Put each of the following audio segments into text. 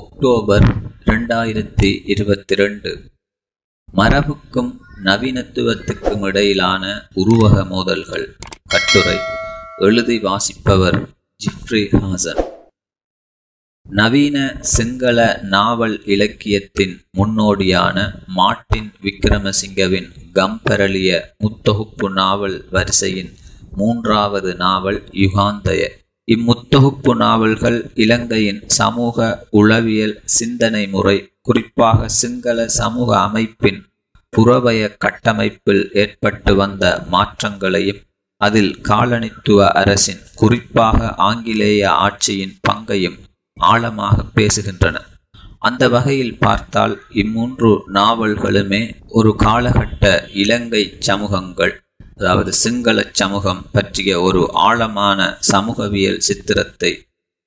October 2022. மரபுக்கும் நவீனத்துவத்துக்கும் இடையிலான உருவக மோதல்கள். கட்டுரை எழுதி வாசிப்பவர் ஜிஃப்ரி ஹாசன். நவீன சிங்கள நாவல் இலக்கியத்தின் முன்னோடியான மார்ட்டின் விக்ரமசிங்கவின் கம்பரளிய முத்தொகுப்பு நாவல் வரிசையின் 3வது நாவல் யுகாந்தய. இம்முத்தொகுப்பு நாவல்கள் இலங்கையின் சமூக உளவியல் சிந்தனை முறை, குறிப்பாக சிங்கள சமூக அமைப்பின் புறவய கட்டமைப்பில் ஏற்பட்டு வந்த மாற்றங்களையும் அதில் காலனித்துவ அரசின், குறிப்பாக ஆங்கிலேய ஆட்சியின் பங்கையும் ஆழமாக பேசுகின்றன. அந்த வகையில் பார்த்தால் இம்மூன்று நாவல்களுமே ஒரு காலகட்ட இலங்கை சமூகங்கள், அதாவது சிங்கள சமூகம் பற்றிய ஒரு ஆழமான சமூகவியல் சித்திரத்தை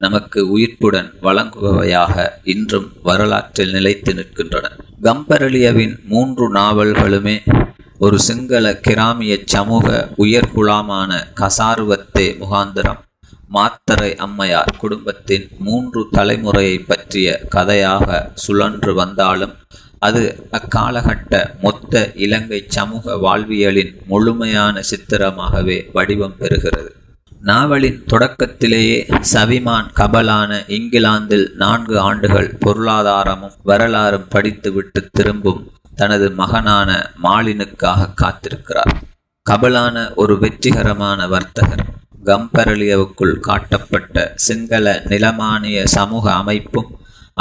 நமக்கு உயிர்ப்புடன் வழங்குபவையாக இன்றும் வரலாற்றில் நிலைத்து நிற்கின்றன. கம்பரளியவின் 3 நாவல்களுமே ஒரு சிங்கள கிராமிய சமூக உயர்குலாமான கசாருவத்தே முகாந்திரம் மாத்தரை அம்மையார் குடும்பத்தின் 3 தலைமுறையை பற்றிய கதையாக சுழன்று வந்தாலும், அது அக்காலகட்ட மொத்த இலங்கை சமூக வாழ்வியலின் முழுமையான சித்திரமாகவே வடிவம் பெறுகிறது. நாவலின் தொடக்கத்திலேயே சவிமான் கபலான இங்கிலாந்தில் 4 ஆண்டுகள் பொருளாதாரமும் வரலாறும் படித்துவிட்டு திரும்பும் தனது மகனான மாலினுக்காக காத்திருக்கிறார். கபலான ஒரு வெற்றிகரமான வர்த்தகர். கம்பரளியவுக்குள் காட்டப்பட்ட சிங்கள நிலமானிய சமூக அமைப்பும்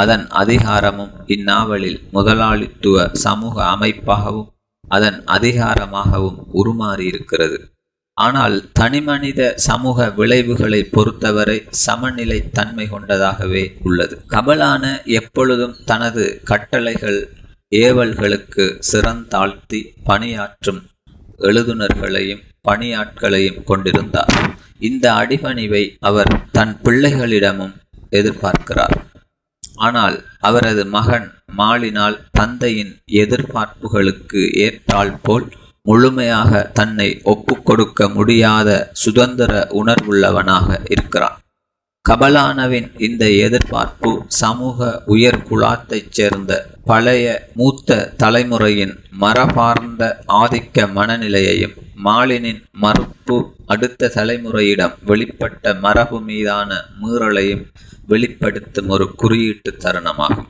அதன் அதிகாரமும் இந்நாவலில் முதலாளித்துவ சமூக அமைப்பாகவும் அதன் அதிகாரமாகவும் உருமாறியிருக்கிறது. ஆனால் தனிமனித சமூக விளைவுகளை பொறுத்தவரை சமநிலை தன்மை கொண்டதாகவே உள்ளது. கபலான எப்பொழுதும் தனது கட்டளைகள் ஏவல்களுக்கு சிறந்தாழ்த்தி பணியாற்றும் எழுதுனர்களையும் பணியாட்களையும் கொண்டிருந்தார். இந்த அடிபணிவை அவர் தன் பிள்ளைகளிடமும் எதிர்பார்க்கிறார். ஆனால் அவரது மகன் மாலினால் தந்தையின் எதிர்பார்ப்புகளுக்கு ஏற்றால் போல் முழுமையாக தன்னை ஒப்புக்கொடுக்க முடியாத சுதந்திர உணர்வுள்ளவனாக இருக்கிறான். கபலானவின் இந்த எதிர்பார்ப்பு சமூக உயர்குலாத்தைச் சேர்ந்த பழைய மூத்த தலைமுறையின் மரபார்ந்த ஆதிக்க மனநிலையையும் மாலினின் மறுப்பு அடுத்த தலைமுறையிடம் வெளிப்பட்ட மரபு மீதான மீறலையும் வெளிப்படுத்தும் ஒரு குறியீட்டு தருணமாகும்.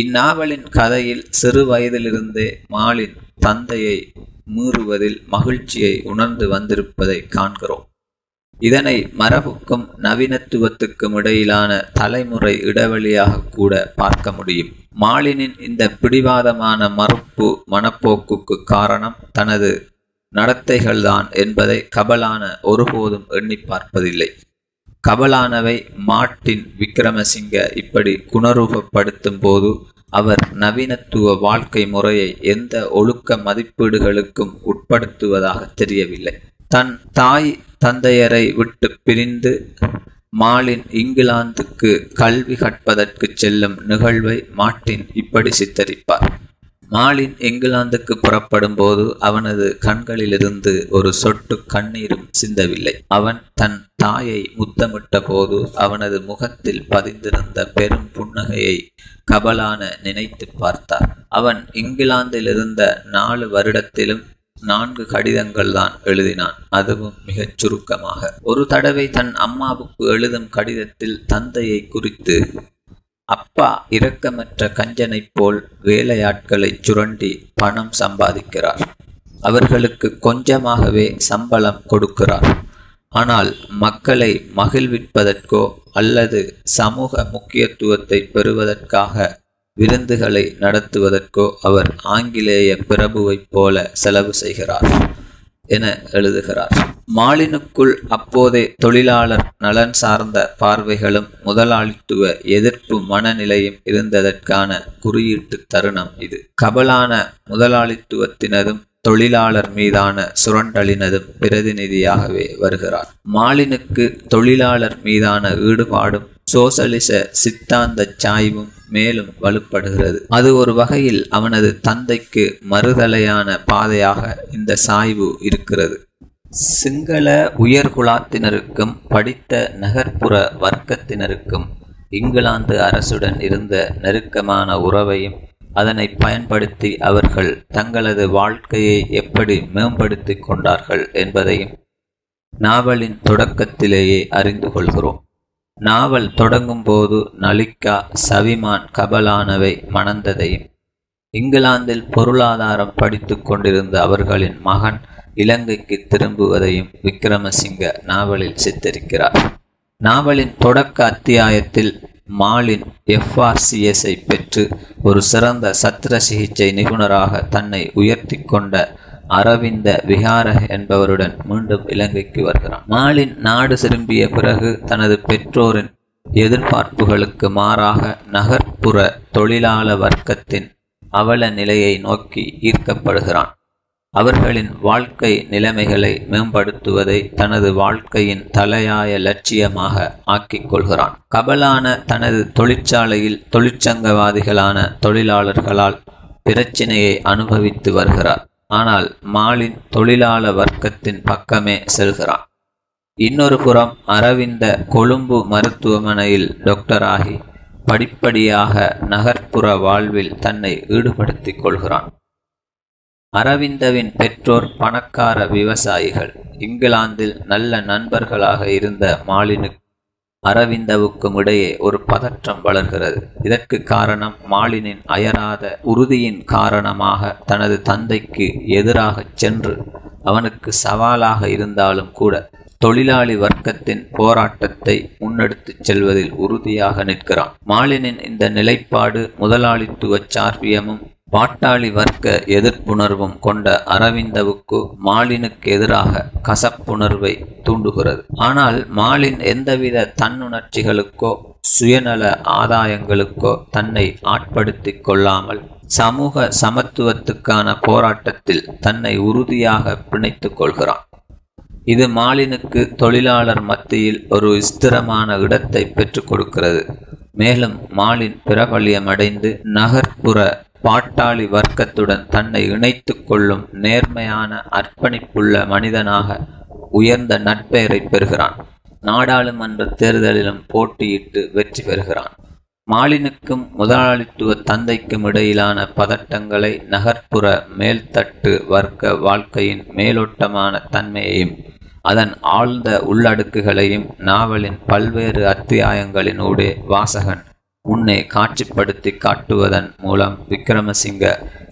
இந்நாவலின் கதையில் சிறு வயதிலிருந்தே மாலின் தந்தையை மீறுவதில் மகிழ்ச்சியை உணர்ந்து வந்திருப்பதை காண்கிறோம். இதனை மரபுக்கும் நவீனத்துவத்துக்கும் இடையிலான தலைமுறை இடைவெளியாக கூட பார்க்க முடியும். மாலினின் இந்த பிடிவாதமான மறுப்பு மனப்போக்குக்கு காரணம் தனது நடத்தைகள்தான் என்பதை கபலான ஒருபோதும் எண்ணி பார்ப்பதில்லை. கபலானவை மார்ட்டின் விக்ரமசிங்க இப்படி குணரூபப்படுத்தும் போது அவர் நவீனத்துவ வாழ்க்கை முறையை எந்த ஒழுக்க மதிப்பீடுகளுக்கும் உட்படுத்துவதாக தெரியவில்லை. தன் தாய் தந்தையரை விட்டு பிரிந்து மாலின் இங்கிலாந்துக்கு கல்வி கற்பதற்கு செல்லும் நிகழ்வை மார்ட்டின் இப்படி சித்தரிப்பார். மாலின் இங்கிலாந்துக்கு புறப்படும் போது அவனது கண்களிலிருந்து ஒரு சொட்டு கண்ணீரும் சிந்தவில்லை. அவன் தன் தாயை முத்தமிட்ட போது அவனது முகத்தில் பதிந்திருந்த பெரும் புன்னகையை கபலான நினைத்து பார்த்தார். அவன் இங்கிலாந்திலிருந்த 4 வருடத்திலும் 4 கடிதங்கள் தான் எழுதினான், அதுவும் மிகச் சுருக்கமாக. ஒரு தடவை தன் அம்மாவுக்கு எழுதும் கடிதத்தில் தந்தையை குறித்து, அப்பா இரக்கமற்ற கஞ்சனைப் போல் வேலையாட்களை சுரண்டி பணம் சம்பாதிக்கிறார், அவர்களுக்கு கொஞ்சமாகவே சம்பளம் கொடுக்கிறார், ஆனால் மக்களை மகிழ்விப்பதற்கோ அல்லது சமூக முக்கியத்துவத்தை பெறுவதற்காக விருந்துகளை நடத்துவதற்கோ அவர் ஆங்கிலேய பிரபுவைப் போல செலவு செய்கிறார் என எழுதுகிறார். மாலினுக்குள் அப்போதே தொழிலாளர் நலன் சார்ந்த பார்வைகளும் முதலாளித்துவ எதிர்ப்பு மனநிலையும் இருந்ததற்கான குறியீட்டு தருணம் இது. கபலான முதலாளித்துவத்தினதும் தொழிலாளர் மீதான சுரண்டலினதும் பிரதிநிதியாகவே வருகிறார். மாலினுக்கு தொழிலாளர் மீதான ஈடுபாடும் சோசலிச சித்தாந்த சாய்வும் மேலும் வலுப்படுகிறது. அது ஒரு வகையில் அவனது தந்தைக்கு மறுதலையான பாதையாக இந்த சாய்வு இருக்கிறது. சிங்கள உயர்குலாத்தினருக்கும் படித்த நகர்ப்புற வர்க்கத்தினருக்கும் இங்கிலாந்து அரசுடன் இருந்த நெருக்கமான உறவையும் அதனை பயன்படுத்தி அவர்கள் தங்களது வாழ்க்கையை எப்படி மேம்படுத்தி கொண்டார்கள் என்பதையும் நாவலின் தொடக்கத்திலேயே அறிந்து கொள்கிறோம். நாவல் தொடங்கும் போது நலிகா சவிமான் கபலானவை மணந்ததையும் இங்கிலாந்தில் பொருளாதாரம் படித்து கொண்டிருந்த அவர்களின் மகன் இலங்கைக்கு திரும்புவதையும் விக்ரமசிங்க நாவலில் சித்தரிக்கிறார். நாவலின் தொடக்க அத்தியாயத்தில் மாலின் FRCS-ஐ பெற்று ஒரு சிறந்த சத்திர சிகிச்சை நிபுணராக தன்னை உயர்த்தி கொண்ட அரவிந்த விஹார என்பவருடன் மீண்டும் இலங்கைக்கு வருகிறான். மாலின் நாடு திரும்பிய பிறகு தனது பெற்றோரின் எதிர்பார்ப்புகளுக்கு மாறாக நகர்ப்புற தொழிலாள வர்க்கத்தின் அவல நிலையை நோக்கி ஈர்க்கப்படுகிறான். அவர்களின் வாழ்க்கை நிலைமைகளை மேம்படுத்துவதை தனது வாழ்க்கையின் தலையாய லட்சியமாக ஆக்கிக் கொள்கிறான். கபலான தனது தொழிற்சாலையில் தொழிற்சங்கவாதிகளான தொழிலாளர்களால் பிரச்சினையை அனுபவித்து வருகிறார். ஆனால் மாலின் தொழிலாள வர்க்கத்தின் பக்கமே செல்கிறான். இன்னொரு புறம் அரவிந்த கொழும்பு மருத்துவமனையில் டாக்டராகி படிப்படியாக நகர்ப்புற வாழ்வில் தன்னை ஈடுபடுத்திக் கொள்கிறான். அரவிந்தவின் பெற்றோர் பணக்கார விவசாயிகள். இங்கிலாந்தில் நல்ல நண்பர்களாக இருந்த மாலினுக்கு அரவிந்தவுக்கும் இடையே ஒரு பதற்றம் வளர்கிறது. இதற்கு காரணம் மாலினின் அயராத உறுதியின் காரணமாக தனது தந்தைக்கு எதிராக சென்று அவனுக்கு சவாலாக இருந்தாலும் கூட தொழிலாளி வர்க்கத்தின் போராட்டத்தை முன்னெடுத்துச் செல்வதில் உறுதியாக நிற்கிறான். மாலினின் இந்த நிலைப்பாடு முதலாளித்துவ சார்பியமும் பாட்டாளி வர்க்க எதிர்ப்புணர்வும் கொண்ட அரவிந்தவுக்கு மாலினுக்கு எதிராக கசப்புணர்வை தூண்டுகிறது. ஆனால் மாலின் எந்தவித தன்னுணர்ச்சிகளுக்கோ சுயநல ஆதாயங்களுக்கோ தன்னை ஆட்படுத்தி கொள்ளாமல் சமூக சமத்துவத்துக்கான போராட்டத்தில் தன்னை உறுதியாக பிணைத்து கொள்கிறான். இது மாலினுக்கு தொழிலாளர் மத்தியில் ஒரு ஸ்திரமான இடத்தை பெற்றுக் கொடுக்கிறது. மேலும் மாலின் பிரபல்யமடைந்து நகர்ப்புற பாட்டாளி வர்க்கத்துடன் தன்னை இணைத்து கொள்ளும் நேர்மையான அர்ப்பணிப்புள்ள மனிதனாக உயர்ந்த நட்பெயரை பெறுகிறான். நாடாளுமன்ற தேர்தலிலும் போட்டியிட்டு வெற்றி பெறுகிறான். மாலினுக்கும் முதலாளித்துவ தந்தைக்கும் இடையிலான பதட்டங்களை நகர்ப்புற மேல்தட்டு வர்க்க வாழ்க்கையின் மேலோட்டமான தன்மையையும் அதன் ஆழ்ந்த உள்ளடுக்குகளையும் நாவலின் பல்வேறு அத்தியாயங்களினூடே வாசகன் முன்னே காட்சிப்படுத்தி காட்டுவதன் மூலம் விக்ரமசிங்க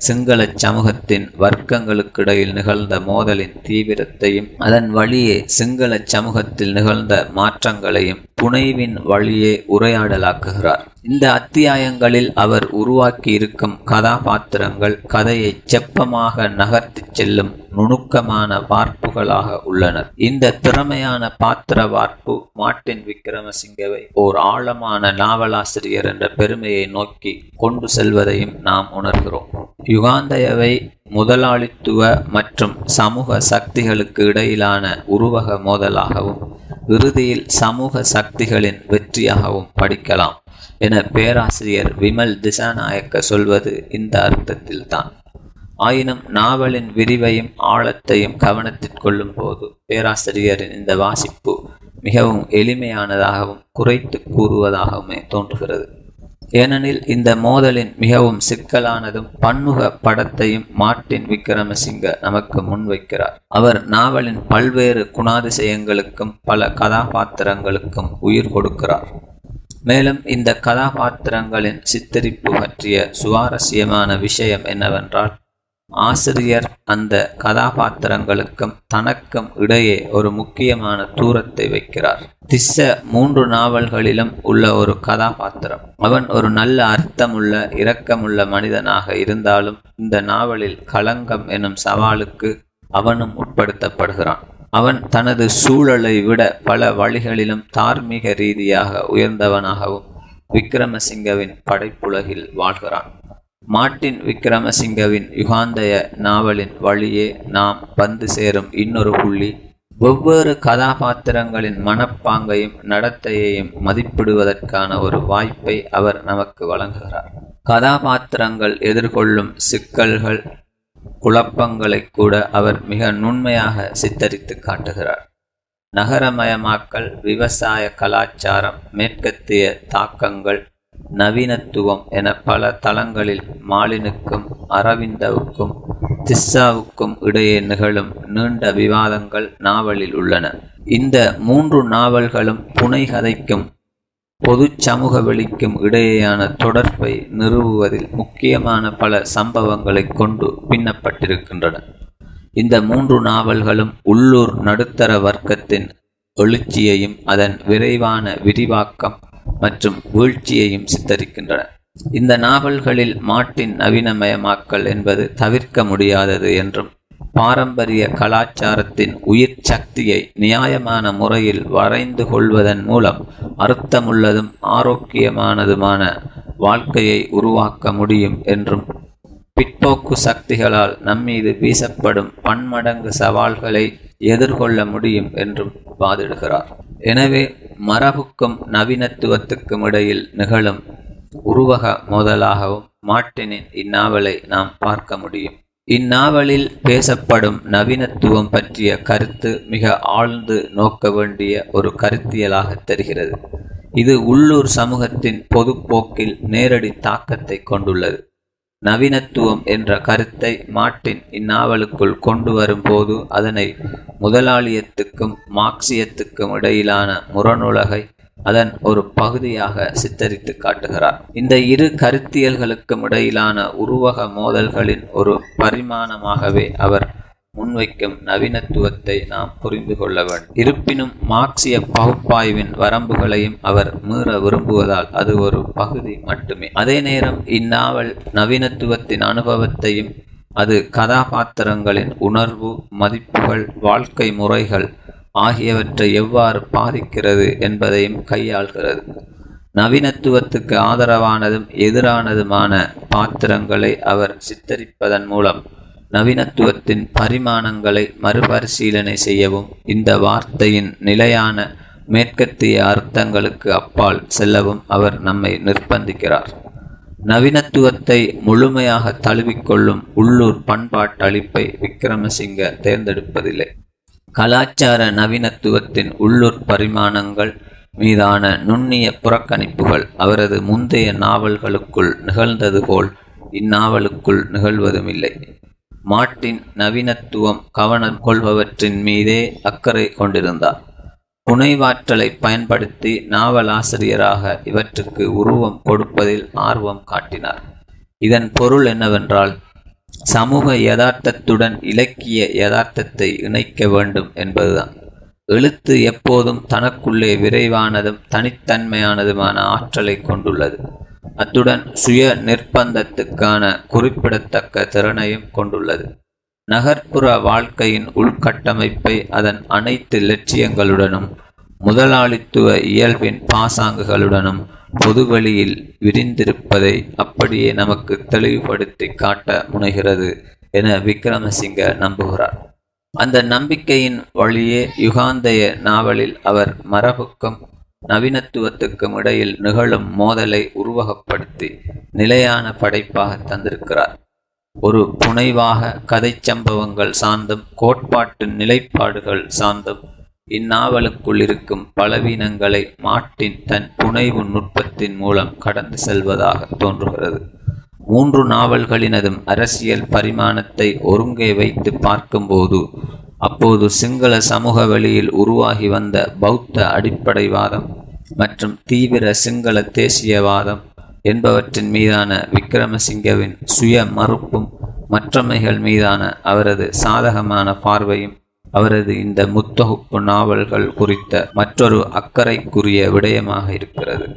சிங்கள சமூகத்தின் வர்க்கங்களுக்கிடையில் நிகழ்ந்த மோதலின் தீவிரத்தையும் அதன் வழியே சிங்கள சமூகத்தில் நிகழ்ந்த மாற்றங்களையும் புனைவின் வழியே உரையாடலாக்குகிறார். இந்த அத்தியாயங்களில் அவர் உருவாக்கி இருக்கும் கதாபாத்திரங்கள் கதையை செப்பமாக நகர்த்தி செல்லும் நுணுக்கமான வார்ப்புகளாக உள்ளனர். இந்த திறமையான பாத்திர வார்ப்பு மார்ட்டின் விக்ரமசிங்கவை ஓர் ஆழமான நாவலாசிரியர் என்ற பெருமையை நோக்கி கொண்டு செல்வதையும் நாம் உணர்கிறோம். யுகாந்தயவை முதலாளித்துவ மற்றும் சமூக சக்திகளுக்கு இடையிலான உருவக மோதலாகவும் இறுதியில் சமூக சக்திகளின் வெற்றியாகவும் படிக்கலாம் என பேராசிரியர் விமல் திசாநாயக்க சொல்வது இந்த அர்த்தத்தில்தான். ஆயினும் நாவலின் விரிவையும் ஆழத்தையும் கவனத்தில் கொள்ளும் போது பேராசிரியரின் இந்த வாசிப்பு மிகவும் எளிமையானதாகவும் குறைத்து கூறுவதாகவுமே தோன்றுகிறது. ஏனெனில் இந்த மோதலின் மிகவும் சிக்கலானதும் பன்முக படத்தையும் மார்ட்டின் விக்ரமசிங்க நமக்கு முன்வைக்கிறார். அவர் நாவலின் பல்வேறு குணாதிசயங்களுக்கும் பல கதாபாத்திரங்களுக்கும் உயிர் கொடுக்கிறார். மேலும் இந்த கதாபாத்திரங்களின் சித்தரிப்பு பற்றிய சுவாரஸ்யமான விஷயம் என்னவென்றால் ஆசிரியர் அந்த கதாபாத்திரங்களுக்கும் தனக்கும் இடையே ஒரு முக்கியமான தூரத்தை வைக்கிறார். திஸ்ஸா 3 நாவல்களிலும் உள்ள ஒரு கதாபாத்திரம். அவன் ஒரு நல்ல அர்த்தமுள்ள இரக்கமுள்ள மனிதனாக இருந்தாலும் இந்த நாவலில் களங்கம் எனும் சவாலுக்கு அவனும் உட்படுத்தப்படுகிறான். அவன் தனது சூழலை விட பல வழிகளிலும் தார்மீக ரீதியாக உயர்ந்தவனாகவும் விக்ரமசிங்கவின் படைப்புலகில் வாழ்கிறான். மார்ட்டின் விக்ரமசிங்கவின் யுகாந்தய நாவலின் வழியே நாம் வந்து சேரும் இன்னொரு புள்ளி ஒவ்வொரு கதாபாத்திரங்களின் மனப்பாங்கையும் நடத்தையையும் மதிப்பிடுவதற்கான ஒரு வாய்ப்பை அவர் நமக்கு வழங்குகிறார். கதாபாத்திரங்கள் எதிர்கொள்ளும் சிக்கல்கள் குழப்பங்களை கூட அவர் மிக நுண்மையாக சித்தரித்து காட்டுகிறார். நகரமயமாக்கல், விவசாய கலாச்சாரம், மேற்கத்திய தாக்கங்கள், நவீனத்துவம் என பல தளங்களில் மாலினுக்கும் அரவிந்தவுக்கும் திஸ்ஸாவுக்கும் இடையே நிகழும் நீண்ட விவாதங்கள் நாவலில் உள்ளன. இந்த மூன்று நாவல்களும் புனை கதைக்கும் பொது சமூக வெளிக்கும் இடையேயான தொடர்பை நிறுவுவதில் முக்கியமான பல சம்பவங்களை கொண்டு பின்னப்பட்டிருக்கின்றன. இந்த மூன்று நாவல்களும் உள்ளூர் நடுத்தர வர்க்கத்தின் எழுச்சியையும் அதன் விரைவான விரிவாக்கம் மற்றும் வீழ்ச்சியையும் சித்தரிக்கின்றன. இந்த நாவல்களில் மார்ட்டின் நவீனமயமாக்கல் என்பது தவிர்க்க முடியாதது என்றும் பாரம்பரிய கலாச்சாரத்தின் உயிர் சக்தியை நியாயமான முறையில் வரைந்து கொள்வதன் மூலம் அர்த்தமுள்ளதும் ஆரோக்கியமானதுமான வாழ்க்கையை உருவாக்க முடியும் என்றும் பிற்போக்கு சக்திகளால் நம்மீது வீசப்படும் பன்மடங்கு சவால்களை எதிர்கொள்ள முடியும் என்றும் வாதிடுகிறார். எனவே மரபுக்கும் நவீனத்துவத்துக்கும் இடையில் நிகழும் உருவக மோதலாகவும் மார்ட்டினின் இந்நாவலை நாம் பார்க்க முடியும். இந்நாவலில் பேசப்படும் நவீனத்துவம் பற்றிய கருத்து மிக ஆழ்ந்து நோக்க வேண்டிய ஒரு கருத்தியலாக தெரிகிறது. இது உள்ளூர் சமூகத்தின் பொதுப்போக்கில் நேரடி தாக்கத்தை கொண்டுள்ளது. நவீனத்துவம் என்ற கருத்தை மார்ட்டின் இந்நாவலுக்குள் கொண்டு வரும்போது அதனை முதலாளியத்துக்கும் மார்க்சியத்துக்கும் இடையிலான முரணுலகை அதன் ஒரு பகுதியாக சித்தரித்து காட்டுகிறார். இந்த இரு கருத்தியல்களுக்கும் இடையிலான உருவக மோதல்களின் ஒரு பரிமாணமாகவே அவர் முன்வைக்கும் நவீனத்துவத்தை நாம் புரிந்து கொள்ள வேண்டும். இருப்பினும் மார்க்சிய பகுப்பாய்வின் வரம்புகளையும் அவர் மீற விரும்புவதால் அது ஒரு பகுதி மட்டுமே. அதே நேரம் இந்நாவல் நவீனத்துவத்தின் அனுபவத்தையும் அது கதாபாத்திரங்களின் உணர்வு, மதிப்புகள், வாழ்க்கை முறைகள் ஆகியவற்றை எவ்வாறு பாதிக்கிறது என்பதையும் கையாள்கிறது. நவீனத்துவத்துக்கு ஆதரவானதும் எதிரானதுமான பாத்திரங்களை அவர் சித்தரிப்பதன் மூலம் நவீனத்துவத்தின் பரிமாணங்களை மறுபரிசீலனை செய்யவும் இந்த வார்த்தையின் நிலையான மேற்கத்திய அர்த்தங்களுக்கு அப்பால் செல்லவும் அவர் நம்மை நிர்பந்திக்கிறார். நவீனத்துவத்தை முழுமையாக தழுவிக்கொள்ளும் உள்ளூர் பண்பாட்டளிப்பை விக்ரமசிங்க தேர்ந்தெடுப்பதில்லை. கலாச்சார நவீனத்துவத்தின் உள்ளூர் பரிமாணங்கள் மீதான நுண்ணிய புறக்கணிப்புகள் அவரது முந்தைய நாவல்களுக்குள் நிகழ்ந்தது போல் இந்நாவலுக்குள் நிகழ்வதும் இல்லை. மார்ட்டின் நவீனத்துவம் கவனம் கொள்பவற்றின் மீதே அக்கறை கொண்டிருந்தார். புனைவாற்றலை பயன்படுத்தி நாவலாசிரியராக இவற்றுக்கு உருவம் கொடுப்பதில் ஆர்வம் காட்டினார். இதன் பொருள் என்னவென்றால், சமூக யதார்த்தத்துடன் இலக்கிய யதார்த்தத்தை இணைக்க வேண்டும் என்பதுதான். எழுத்து எப்போதும் தனக்குள்ளே விரைவானதும் தனித்தன்மையானதுமான ஆற்றலை கொண்டுள்ளது. அத்துடன் சுய நிர்பந்தத்துக்கான குறிப்பிடத்தக்க திறனையும் கொண்டுள்ளது. நகர்ப்புற வாழ்க்கையின் உள்கட்டமைப்பை அதன் அனைத்து இலட்சியங்களுடனும் முதலாளித்துவ இயல்பின் பாசாங்குகளுடனும் பொதுவெளியில் விரிந்திருப்பதை அப்படியே நமக்கு தெளிவுபடுத்தி காட்ட முனைகிறது என விக்ரமசிங்க நம்புகிறார். அந்த நம்பிக்கையின் வழியே யுகாந்தய நாவலில் அவர் மரபுக்கும் நவீனத்துவத்துக்கும் இடையில் நிகழும் மோதலை உருவகப்படுத்தி நிலையான படைப்பாக தந்திருக்கிறார். ஒரு புனைவாக கதை சம்பவங்கள் சார்ந்தும் கோட்பாட்டு நிலைப்பாடுகள் சார்ந்தும் இந்நாவலுக்குள் இருக்கும் பலவீனங்களை மார்ட்டின் தன் புனைவு நுட்பத்தின் மூலம் கடந்து செல்வதாக தோன்றுகிறது. மூன்று நாவல்களினதும் அரசியல் பரிமாணத்தை ஒருங்கே வைத்து பார்க்கும்போது அப்போது சிங்கள சமூக வெளியில் உருவாகி வந்த பௌத்த அடிப்படைவாதம் மற்றும் தீவிர சிங்கள தேசியவாதம் என்பவற்றின் மீதான விக்ரமசிங்கவின் சுய மறுப்பும் மற்றமைகள் மீதான அவரது சாதகமான பார்வையும் அவரது இந்த முத்தொகுப்பு நாவல்கள் குறித்த மற்றொரு அக்கறைக்குரிய விடயமாக இருக்கிறது.